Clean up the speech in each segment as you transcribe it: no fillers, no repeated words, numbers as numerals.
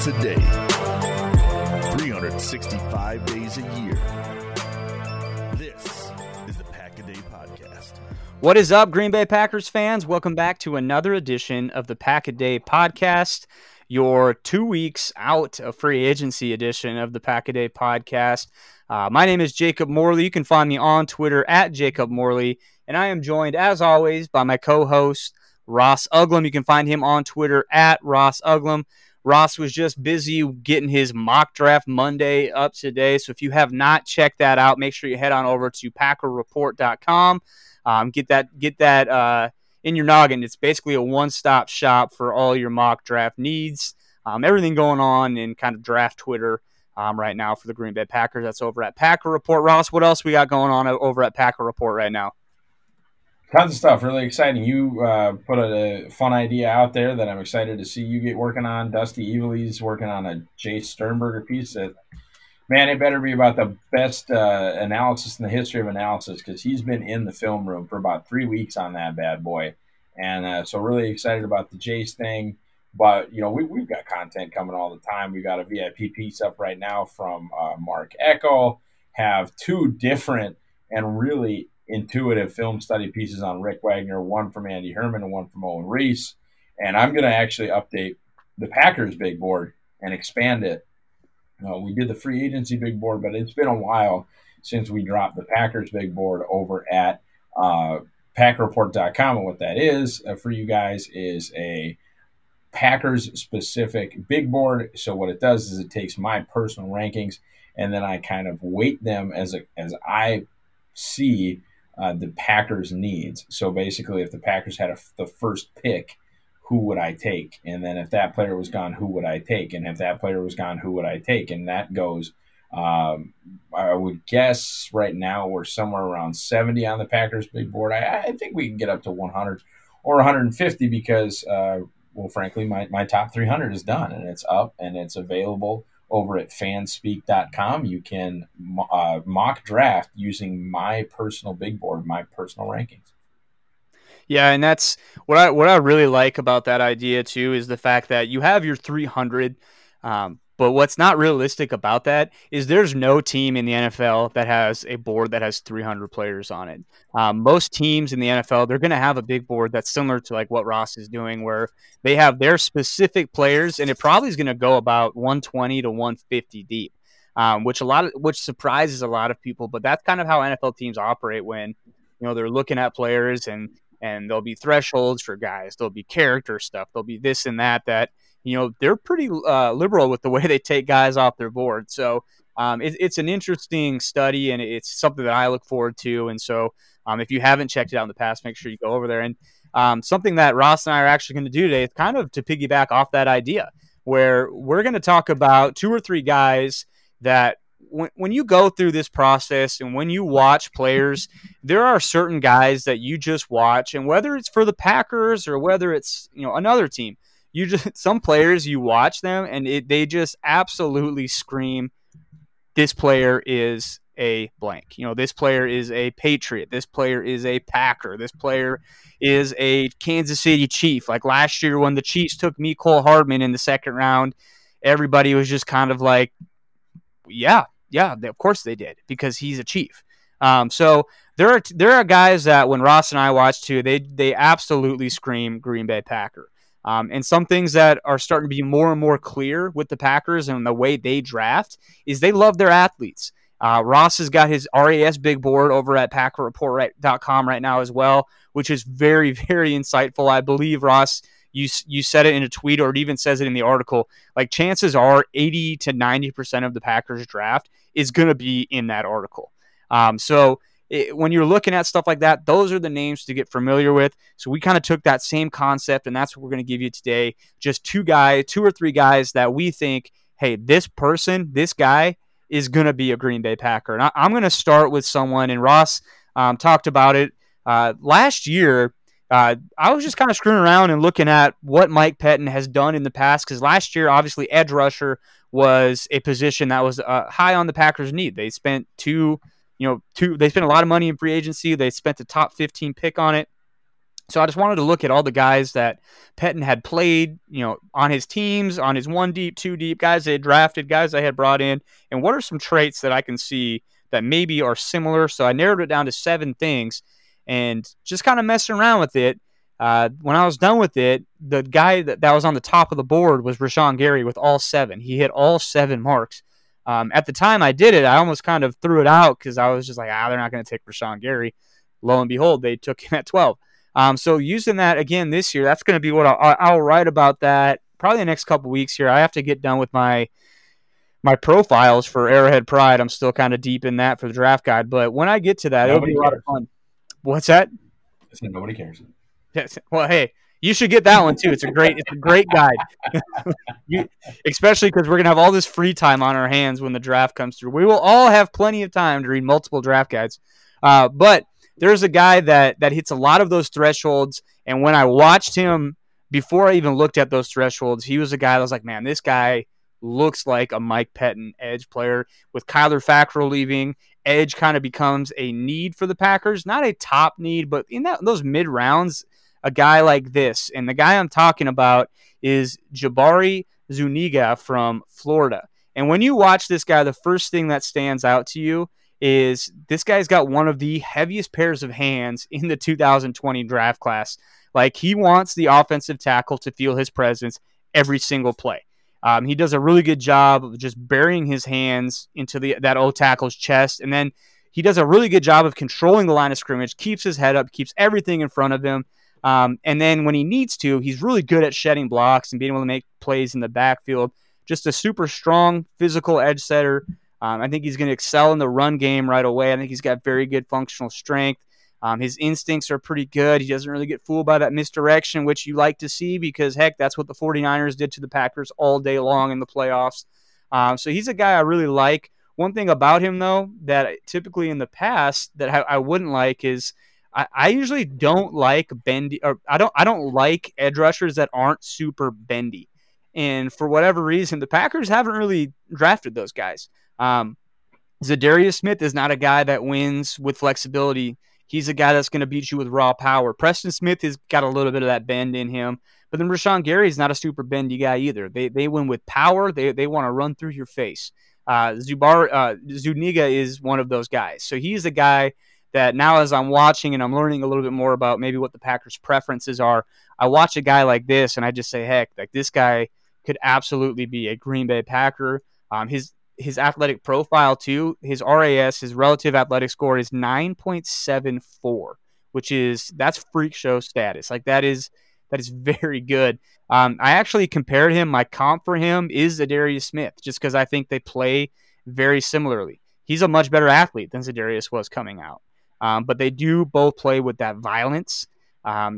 today, 365 days a year. This is the Pack-A-Day Podcast. What is up, Green Bay Packers fans? Welcome back to another edition of the Pack-A-Day Podcast, your 2 weeks out of free agency edition of the Pack-A-Day Podcast. My name is Jacob Morley. You can find me on Twitter at Jacob Morley, and I am joined, as always, by my co-host, Ross Uglem. You can find him on Twitter at Ross Uglem. Ross was just busy getting his mock draft Monday up today, so if you have not checked that out, make sure you head on over to PackerReport.com. Get that in your noggin. It's basically a one-stop shop for all your mock draft needs. Everything going on in kind of draft Twitter right now for the Green Bay Packers. That's over at Packer Report. Ross, what else we got going on over at Packer Report right now? Tons of stuff, really exciting. You put a fun idea out there that I'm excited to see you get working on. Dusty Evely's working on a Jace Sternberger piece that, man, it better be about the best analysis in the history of analysis, because he's been in the film room for about 3 weeks on that bad boy. And so really excited about the Jace thing. But, you know, we've got content coming all the time. We've got a VIP piece up right now from Mark Eckel. Have two different and really intuitive film study pieces on Rick Wagner, one from Andy Herman and one from Owen Reese. And I'm going to actually update the Packers big board and expand it. We did the free agency big board, but it's been a while since we dropped the Packers big board over at PackerReport.com. And what that is for you guys is a Packers-specific big board. So what it does is it takes my personal rankings, and then I kind of weight them as I see the Packers' needs. So basically, if the Packers had the first pick, who would I take? And then if that player was gone, who would I take? And if that player was gone, who would I take? And that goes, I would guess right now we're somewhere around 70 on the Packers' big board. I think we can get up to 100 or 150 because, well, frankly, my top 300 is done, and it's up and it's available over at fanspeak.com. You can mock draft using my personal big board, my personal rankings. Yeah, and that's what I really like about that idea too, is the fact that you have your 300, but what's not realistic about that is there's no team in the NFL that has a board that has 300 players on it. Most teams in the NFL, they're going to have a big board that's similar to like what Ross is doing, where they have their specific players, and it probably is going to go about 120 to 150 deep, which surprises a lot of people. But that's kind of how NFL teams operate when, you know, they're looking at players, and there'll be thresholds for guys. There'll be character stuff. There'll be this and that, you know, they're pretty liberal with the way they take guys off their board. So it's an interesting study, and it's something that I look forward to. And so if you haven't checked it out in the past, make sure you go over there. And something that Ross and I are actually going to do today is kind of to piggyback off that idea, where we're going to talk about two or three guys that when you go through this process and when you watch players, there are certain guys that you just watch, and whether it's for the Packers or whether it's, you know, another team, you just, some players you watch them and they just absolutely scream, this player is a blank. You know, this player is a Patriot. This player is a Packer. This player is a Kansas City Chief. Like last year when the Chiefs took Mecole Hardman in the second round, everybody was just kind of like, yeah, of course they did, because he's a Chief. So there are guys that when Ross and I watch too, they absolutely scream Green Bay Packer. And some things that are starting to be more and more clear with the Packers and the way they draft is they love their athletes. Ross has got his RAS big board over at PackerReport.com right now as well, which is very, very insightful. I believe, Ross, you said it in a tweet, or it even says it in the article, like chances are 80 to 90% of the Packers draft is going to be in that article. When you're looking at stuff like that, those are the names to get familiar with. So we kind of took that same concept, and that's what we're going to give you today. Just two or three guys that we think, hey, this guy is going to be a Green Bay Packer. And I'm going to start with someone, and Ross talked about it last year. I was just kind of screwing around and looking at what Mike Pettin has done in the past, because last year, obviously, edge rusher was a position that was high on the Packers' need. They spent they spent a lot of money in free agency. They spent the top 15 pick on it. So I just wanted to look at all the guys that Pettin had played, you know, on his teams, on his one deep, two deep, guys they had drafted, guys they had brought in, and what are some traits that I can see that maybe are similar. So I narrowed it down to 7 things and just kind of messing around with it. When I was done with it, the guy that was on the top of the board was Rashawn Gary with all 7. He hit all 7 marks. At the time I did it, I almost kind of threw it out because I was just like, they're not going to take Rashawn Gary. Lo and behold, they took him at 12. So using that again this year, that's going to be what I'll write about that probably the next couple weeks here. I have to get done with my profiles for Arrowhead Pride. I'm still kind of deep in that for the draft guide, but when I get to that, it'll be a lot of fun. What's that? I said nobody cares. Yes. Well, hey, you should get that one too. It's a great guide, especially because we're gonna have all this free time on our hands when the draft comes through. We will all have plenty of time to read multiple draft guides, but. There's a guy that hits a lot of those thresholds, and when I watched him before I even looked at those thresholds, he was a guy that was like, man, this guy looks like a Mike Pettin edge player. With Kyler Fackrell leaving, edge kind of becomes a need for the Packers. Not a top need, but in those mid-rounds, a guy like this. And the guy I'm talking about is Jabari Zuniga from Florida. And when you watch this guy, the first thing that stands out to you is this guy's got one of the heaviest pairs of hands in the 2020 draft class. Like, he wants the offensive tackle to feel his presence every single play. He does a really good job of just burying his hands into that O-tackle's chest, and then he does a really good job of controlling the line of scrimmage, keeps his head up, keeps everything in front of him, and then when he needs to, he's really good at shedding blocks and being able to make plays in the backfield. Just a super strong, physical edge setter. I think he's going to excel in the run game right away. I think he's got very good functional strength. His instincts are pretty good. He doesn't really get fooled by that misdirection, which you like to see because, heck, that's what the 49ers did to the Packers all day long in the playoffs. So he's a guy I really like. One thing about him, though, that typically in the past that I wouldn't like is I usually don't like bendy, or I don't like edge rushers that aren't super bendy. And for whatever reason, the Packers haven't really drafted those guys. Zadarius Smith is not a guy that wins with flexibility. He's a guy that's going to beat you with raw power. Preston Smith has got a little bit of that bend in him, but then Rashawn Gary is not a super bendy guy either. They win with power. They want to run through your face. Zuniga is one of those guys. So he's a guy that now, as I'm watching and I'm learning a little bit more about maybe what the Packers' preferences are, I watch a guy like this and I just say, heck, like, this guy could absolutely be a Green Bay Packer. His athletic profile, too, his RAS, his relative athletic score is 9.74, which is, that's freak show status. Like, that is very good. I actually compared him. My comp for him is Zadarius Smith, just because I think they play very similarly. He's a much better athlete than Zadarius was coming out. But they do both play with that violence.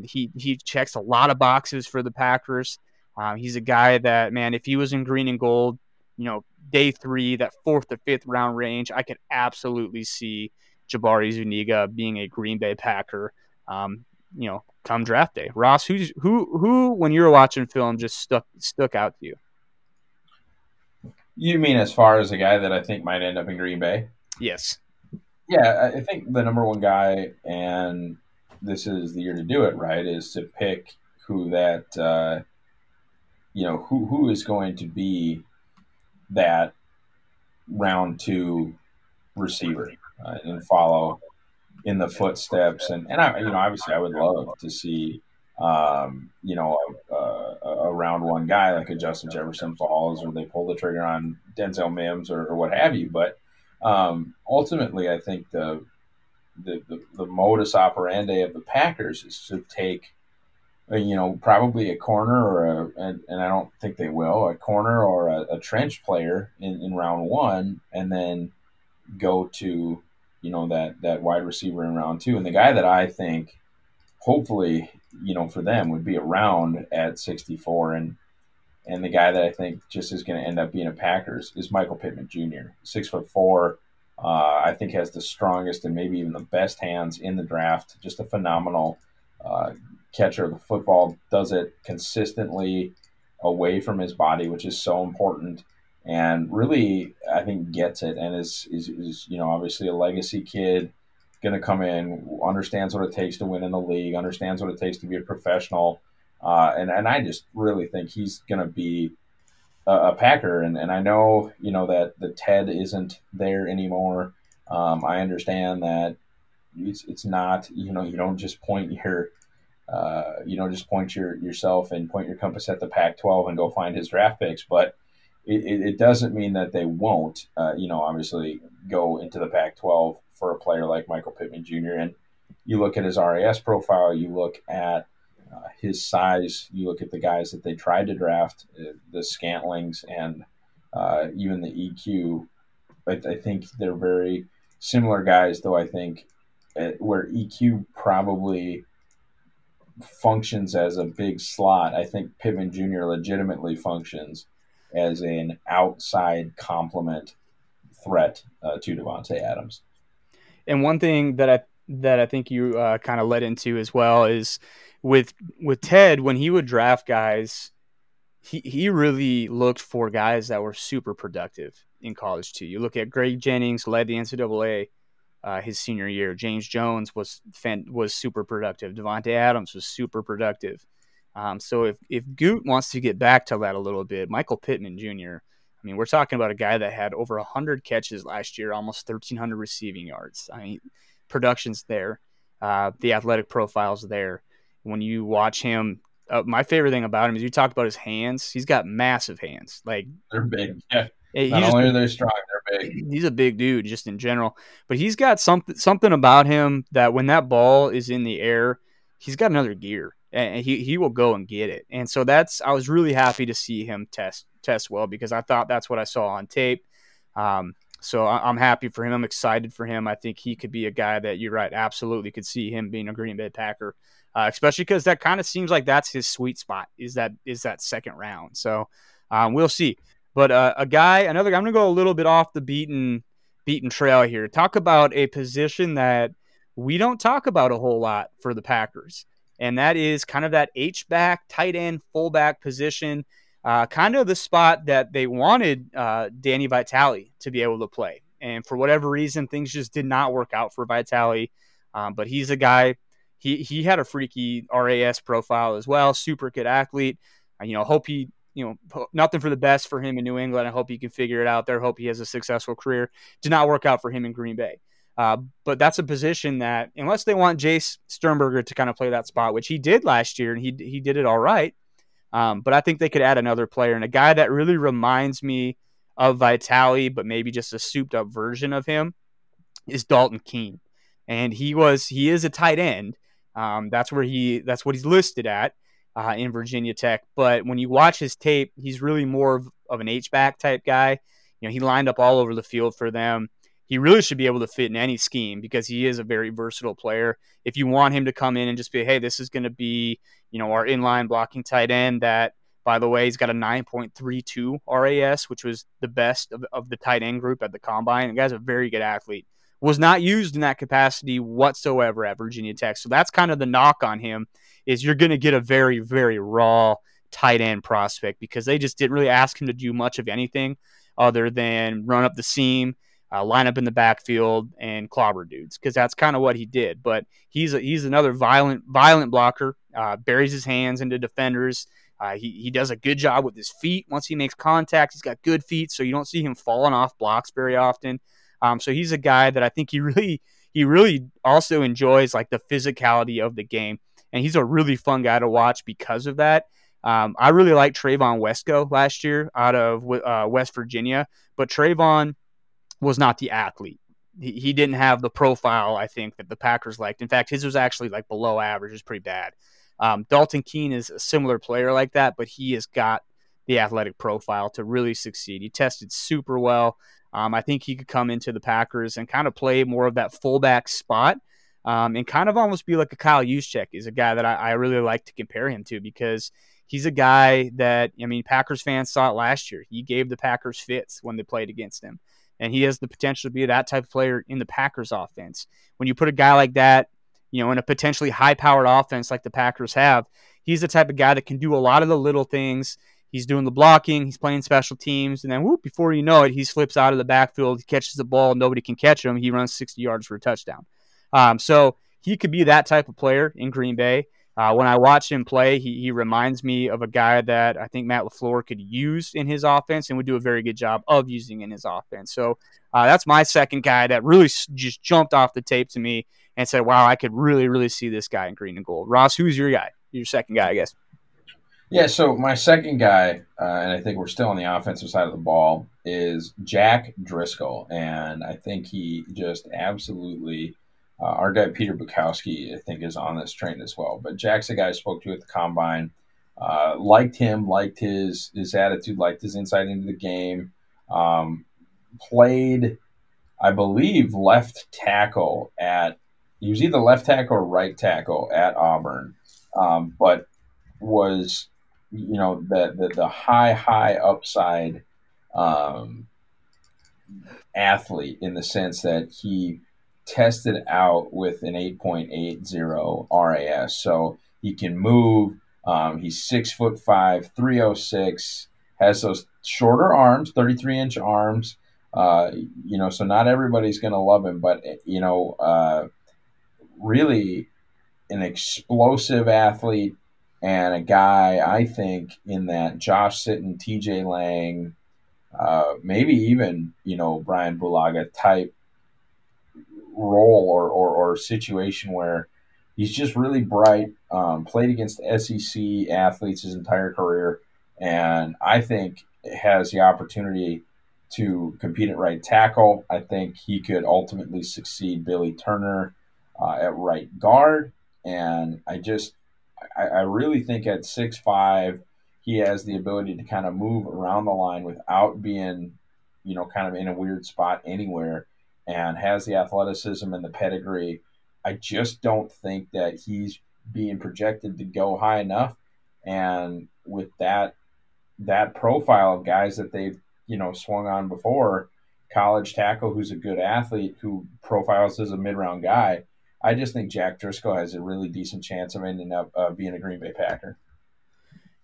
He checks a lot of boxes for the Packers. He's a guy that, man, if he was in green and gold, you know, day 3, that 4th to 5th round range, I could absolutely see Jabari Zuniga being a Green Bay Packer, you know, come draft day. Ross, who when you were watching film just stuck out to you? You mean as far as a guy that I think might end up in Green Bay? Yes. Yeah, I think the number one guy, and this is the year to do it, right, is to pick who that, you know, who is going to be that round 2 receiver, and follow in the footsteps. And I, you know, obviously I would love to see, you know, a round 1 guy like a Justin Jefferson falls, or they pull the trigger on Denzel Mims, or what have you. But ultimately, I think the modus operandi of the Packers is to take, you know, probably a corner and I don't think they will, a corner or a trench player in round 1, and then go to, you know, that wide receiver in round 2. And the guy that I think hopefully, you know, for them would be around at 64. And the guy that I think just is going to end up being a Packers is Michael Pittman Jr. 6'4", I think has the strongest and maybe even the best hands in the draft. Just a phenomenal catcher of the football, does it consistently away from his body, which is so important, and really I think gets it, and is you know, obviously a legacy kid going to come in, understands what it takes to win in the league, understands what it takes to be a professional. And I just really think he's going to be a Packer. And I know, you know, that the Ted isn't there anymore. I understand that it's not, you know, you don't just point your, you know, just point yourself and point your compass at the Pac-12 and go find his draft picks. But it doesn't mean that they won't, you know, obviously go into the Pac-12 for a player like Michael Pittman Jr. And you look at his RAS profile, you look at his size, you look at the guys that they tried to draft, the Scantlings and even the EQ. But I think they're very similar guys, though I think where EQ probably functions as a big slot, I think Pittman Jr. legitimately functions as an outside complement threat to Devonte Adams. And one thing that I think you kind of led into as well is with Ted, when he would draft guys, he really looked for guys that were super productive in college too. You look at Greg Jennings, led the NCAA his senior year. James Jones was super productive. Devonte Adams was super productive. So if Goot wants to get back to that a little bit, Michael Pittman Jr., I mean, we're talking about a guy that had over 100 catches last year, almost 1,300 receiving yards. I mean, production's there. The athletic profile's there. When you watch him, my favorite thing about him is you talk about his hands. He's got massive hands. Like, they're big. Yeah. Not only are they strong, they're big. He's a big dude just in general. But he's got something about him that when that ball is in the air, he's got another gear. And he will go and get it. And so I was really happy to see him test well, because I thought that's what I saw on tape. So I'm happy for him. I'm excited for him. I think he could be a guy that, you're right, absolutely could see him being a Green Bay Packer, especially because that kind of seems like that's his sweet spot, is that second round. So we'll see. But another guy, I'm going to go a little bit off the beaten trail here. Talk about a position that we don't talk about a whole lot for the Packers. And that is kind of that H-back, tight end, fullback position, kind of the spot that they wanted Danny Vitale to be able to play. And for whatever reason, things just did not work out for Vitale. But he's a guy, he had a freaky RAS profile as well, super good athlete. Nothing for the best for him in New England. I hope he can figure it out there. Hope he has a successful career. Did not work out for him in Green Bay. But that's a position that, unless they want Jace Sternberger to kind of play that spot, which he did last year, and he did it all right. But I think they could add another player, and a guy that really reminds me of Vitale, but maybe just a souped-up version of him, is Dalton Keane. And he is a tight end. That's what he's listed at in Virginia Tech. But when you watch his tape, he's really more of an H-back type guy. You know, he lined up all over the field for them. He really should be able to fit in any scheme, because he is a very versatile player. If you want him to come in and just be, hey, this is going to be, you know, our inline blocking tight end that, by the way, he's got a 9.32 RAS, which was the best of the tight end group at the combine. The guy's a very good athlete. Was not used in that capacity whatsoever at Virginia Tech. So that's kind of the knock on him, is you're going to get a very, very raw tight end prospect, because they just didn't really ask him to do much of anything other than run up the seam, line up in the backfield and clobber dudes, because that's kind of what he did. But he's another violent blocker, buries his hands into defenders. He does a good job with his feet. Once he makes contact, he's got good feet, so you don't see him falling off blocks very often. So he's a guy that I think he really also enjoys, like, the physicality of the game, and he's a really fun guy to watch because of that. I really liked Trayvon Wesco last year out of West Virginia, but Trayvon was not the athlete. He didn't have the profile, I think, that the Packers liked. In fact, his was actually like below average. It was pretty bad. Dalton Keane is a similar player like that, but he has got the athletic profile to really succeed. He tested super well. I think he could come into the Packers and kind of play more of that fullback spot, and kind of almost be like a Kyle Juszczyk, is a guy that I really like to compare him to, because he's a guy that, I mean, Packers fans saw it last year. He gave the Packers fits when they played against him. And he has the potential to be that type of player in the Packers offense. When you put a guy like that, you know, in a potentially high-powered offense like the Packers have, he's the type of guy that can do a lot of the little things. He's doing the blocking, he's playing special teams, and then whoop, before you know it, he slips out of the backfield, he catches the ball, nobody can catch him, he runs 60 yards for a touchdown. So he could be that type of player in Green Bay. When I watch him play, he reminds me of a guy that I think Matt LaFleur could use in his offense and would do a very good job of using in his offense. So that's my second guy that really just jumped off the tape to me and said, wow, I could really, really see this guy in green and gold. Ross, who's your guy? Your second guy, I guess. Yeah, so my second guy, and I think we're still on the offensive side of the ball, is Jack Driscoll. And I think he just absolutely our guy Peter Bukowski, I think, is on this train as well. But Jack's a guy I spoke to at the Combine. Liked him, liked his attitude, liked his insight into the game. Played, I believe, left tackle at – he was either left tackle or right tackle at Auburn. But was, you know, the high upside athlete in the sense that he – tested out with an 8.80 RAS. So he can move. He's 6'5", 306, has those shorter arms, 33-inch arms. You know, so not everybody's going to love him, but, you know, really an explosive athlete and a guy, I think, in that Josh Sitton, TJ Lang, maybe even, you know, Brian Bulaga type role or situation where he's just really bright, played against SEC athletes his entire career, and I think has the opportunity to compete at right tackle. I think he could ultimately succeed Billy Turner at right guard, and I really think at 6'5", he has the ability to kind of move around the line without being, you know, kind of in a weird spot anywhere, and has the athleticism and the pedigree. I just don't think that he's being projected to go high enough. And with that profile of guys that they've, you know, swung on before, college tackle who's a good athlete who profiles as a mid-round guy, I just think Jack Driscoll has a really decent chance of ending up being a Green Bay Packer.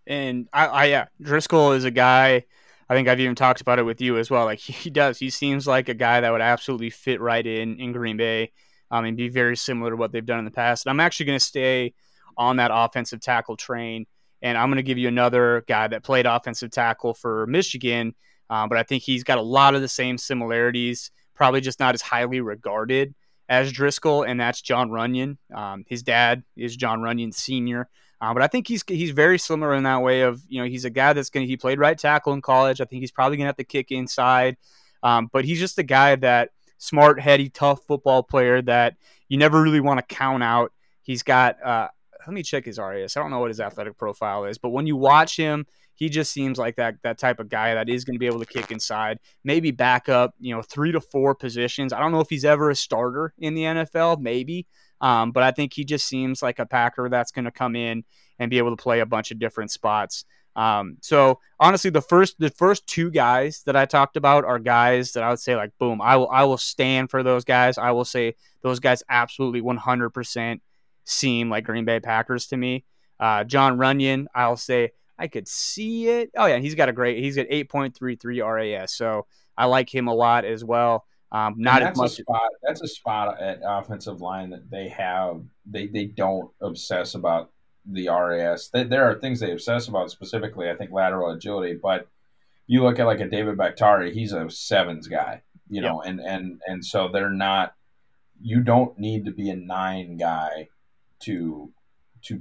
And yeah, Driscoll is a guy – I think I've even talked about it with you as well. Like he does. He seems like a guy that would absolutely fit right in Green Bay and be very similar to what they've done in the past. And I'm actually going to stay on that offensive tackle train, and I'm going to give you another guy that played offensive tackle for Michigan, but I think he's got a lot of the same similarities, probably just not as highly regarded as Driscoll, and that's John Runyon. His dad is John Runyon Sr., but I think he's very similar in that way of, you know, he's a guy that's he played right tackle in college. I think he's probably going to have to kick inside. But he's just a guy that smart, heady, tough football player that you never really want to count out. He's got, let me check his RAS. I don't know what his athletic profile is, but when you watch him, he just seems like that type of guy that is going to be able to kick inside, maybe back up, you know, 3 to 4 positions. I don't know if he's ever a starter in the NFL, maybe. But I think he just seems like a Packer that's going to come in and be able to play a bunch of different spots. So honestly, the first two guys that I talked about are guys that I would say like, boom, I will stand for those guys. I will say those guys absolutely 100% seem like Green Bay Packers to me. John Runyon, I'll say I could see it. Oh yeah. He's got 8.33 RAS. So I like him a lot as well. Not as much. That's a spot at offensive line that they have. They don't obsess about the RAS. There are things they obsess about specifically. I think lateral agility, but you look at like a David Bakhtiari. He's a sevens guy, you know, yeah. And so they're not. You don't need to be a 9 guy to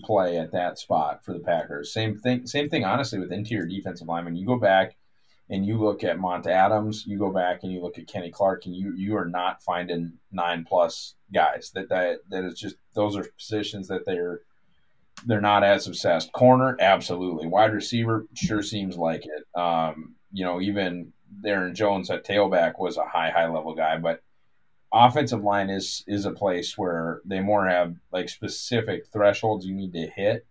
play at that spot for the Packers. Same thing. Honestly, with interior defensive linemen, you go back. And you look at Mont Adams, you go back and you look at Kenny Clark, and you are not finding 9+ guys. That is just, those are positions that they're not as obsessed. Corner, absolutely. Wide receiver sure seems like it. You know, even Aaron Jones at tailback was a high level guy, but offensive line is a place where they more have like specific thresholds you need to hit.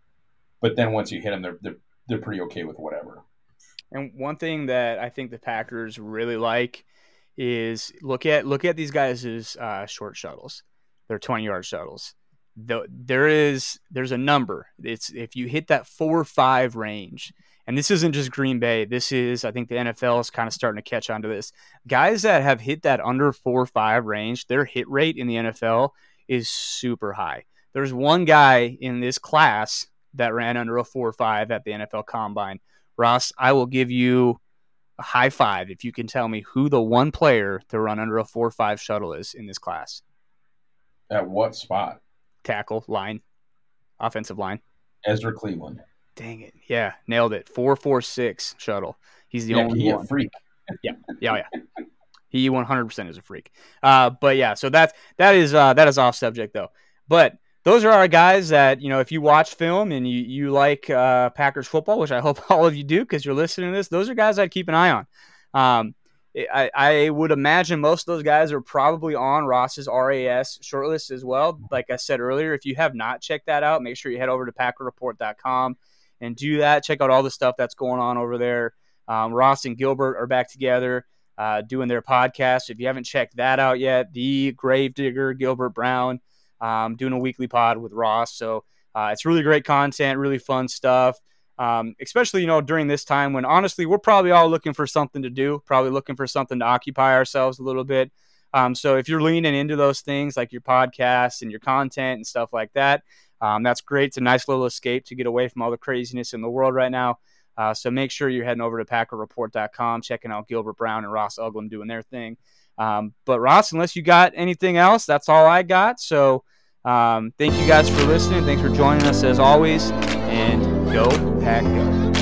But then once you hit them, they're pretty okay with whatever. And one thing that I think the Packers really like is look at these guys' short shuttles. They're 20-yard shuttles. There's a number. It's if you hit that 4 or 5 range, and this isn't just Green Bay. This is, I think the NFL is kind of starting to catch on to this. Guys that have hit that under 4 or 5 range, their hit rate in the NFL is super high. There's one guy in this class that ran under a 4.5 at the NFL Combine. Ross, I will give you a high five if you can tell me who the one player to run under a 4.5 shuttle is in this class. At what spot? Tackle, line, offensive line. Ezra Cleveland. Dang it. Yeah, nailed it. 4.46 shuttle. He's the only one. A freak. Yeah. He 100% is a freak. But yeah, so that is off subject though. But those are our guys that, you know, if you watch film and you like Packers football, which I hope all of you do because you're listening to this, those are guys I'd keep an eye on. I would imagine most of those guys are probably on Ross's RAS shortlist as well. Like I said earlier, if you have not checked that out, make sure you head over to PackerReport.com and do that. Check out all the stuff that's going on over there. Ross and Gilbert are back together doing their podcast. If you haven't checked that out yet, the Gravedigger, Gilbert Brown, doing a weekly pod with Ross. So it's really great content, really fun stuff. Especially, you know, during this time when honestly, we're probably all looking for something to do, probably looking for something to occupy ourselves a little bit. So if you're leaning into those things like your podcasts and your content and stuff like that, that's great. It's a nice little escape to get away from all the craziness in the world right now. So make sure you're heading over to PackerReport.com, checking out Gilbert Brown and Ross Uglem doing their thing. But Ross, unless you got anything else, that's all I got. So thank you guys for listening. Thanks for joining us as always. And go Pack Go.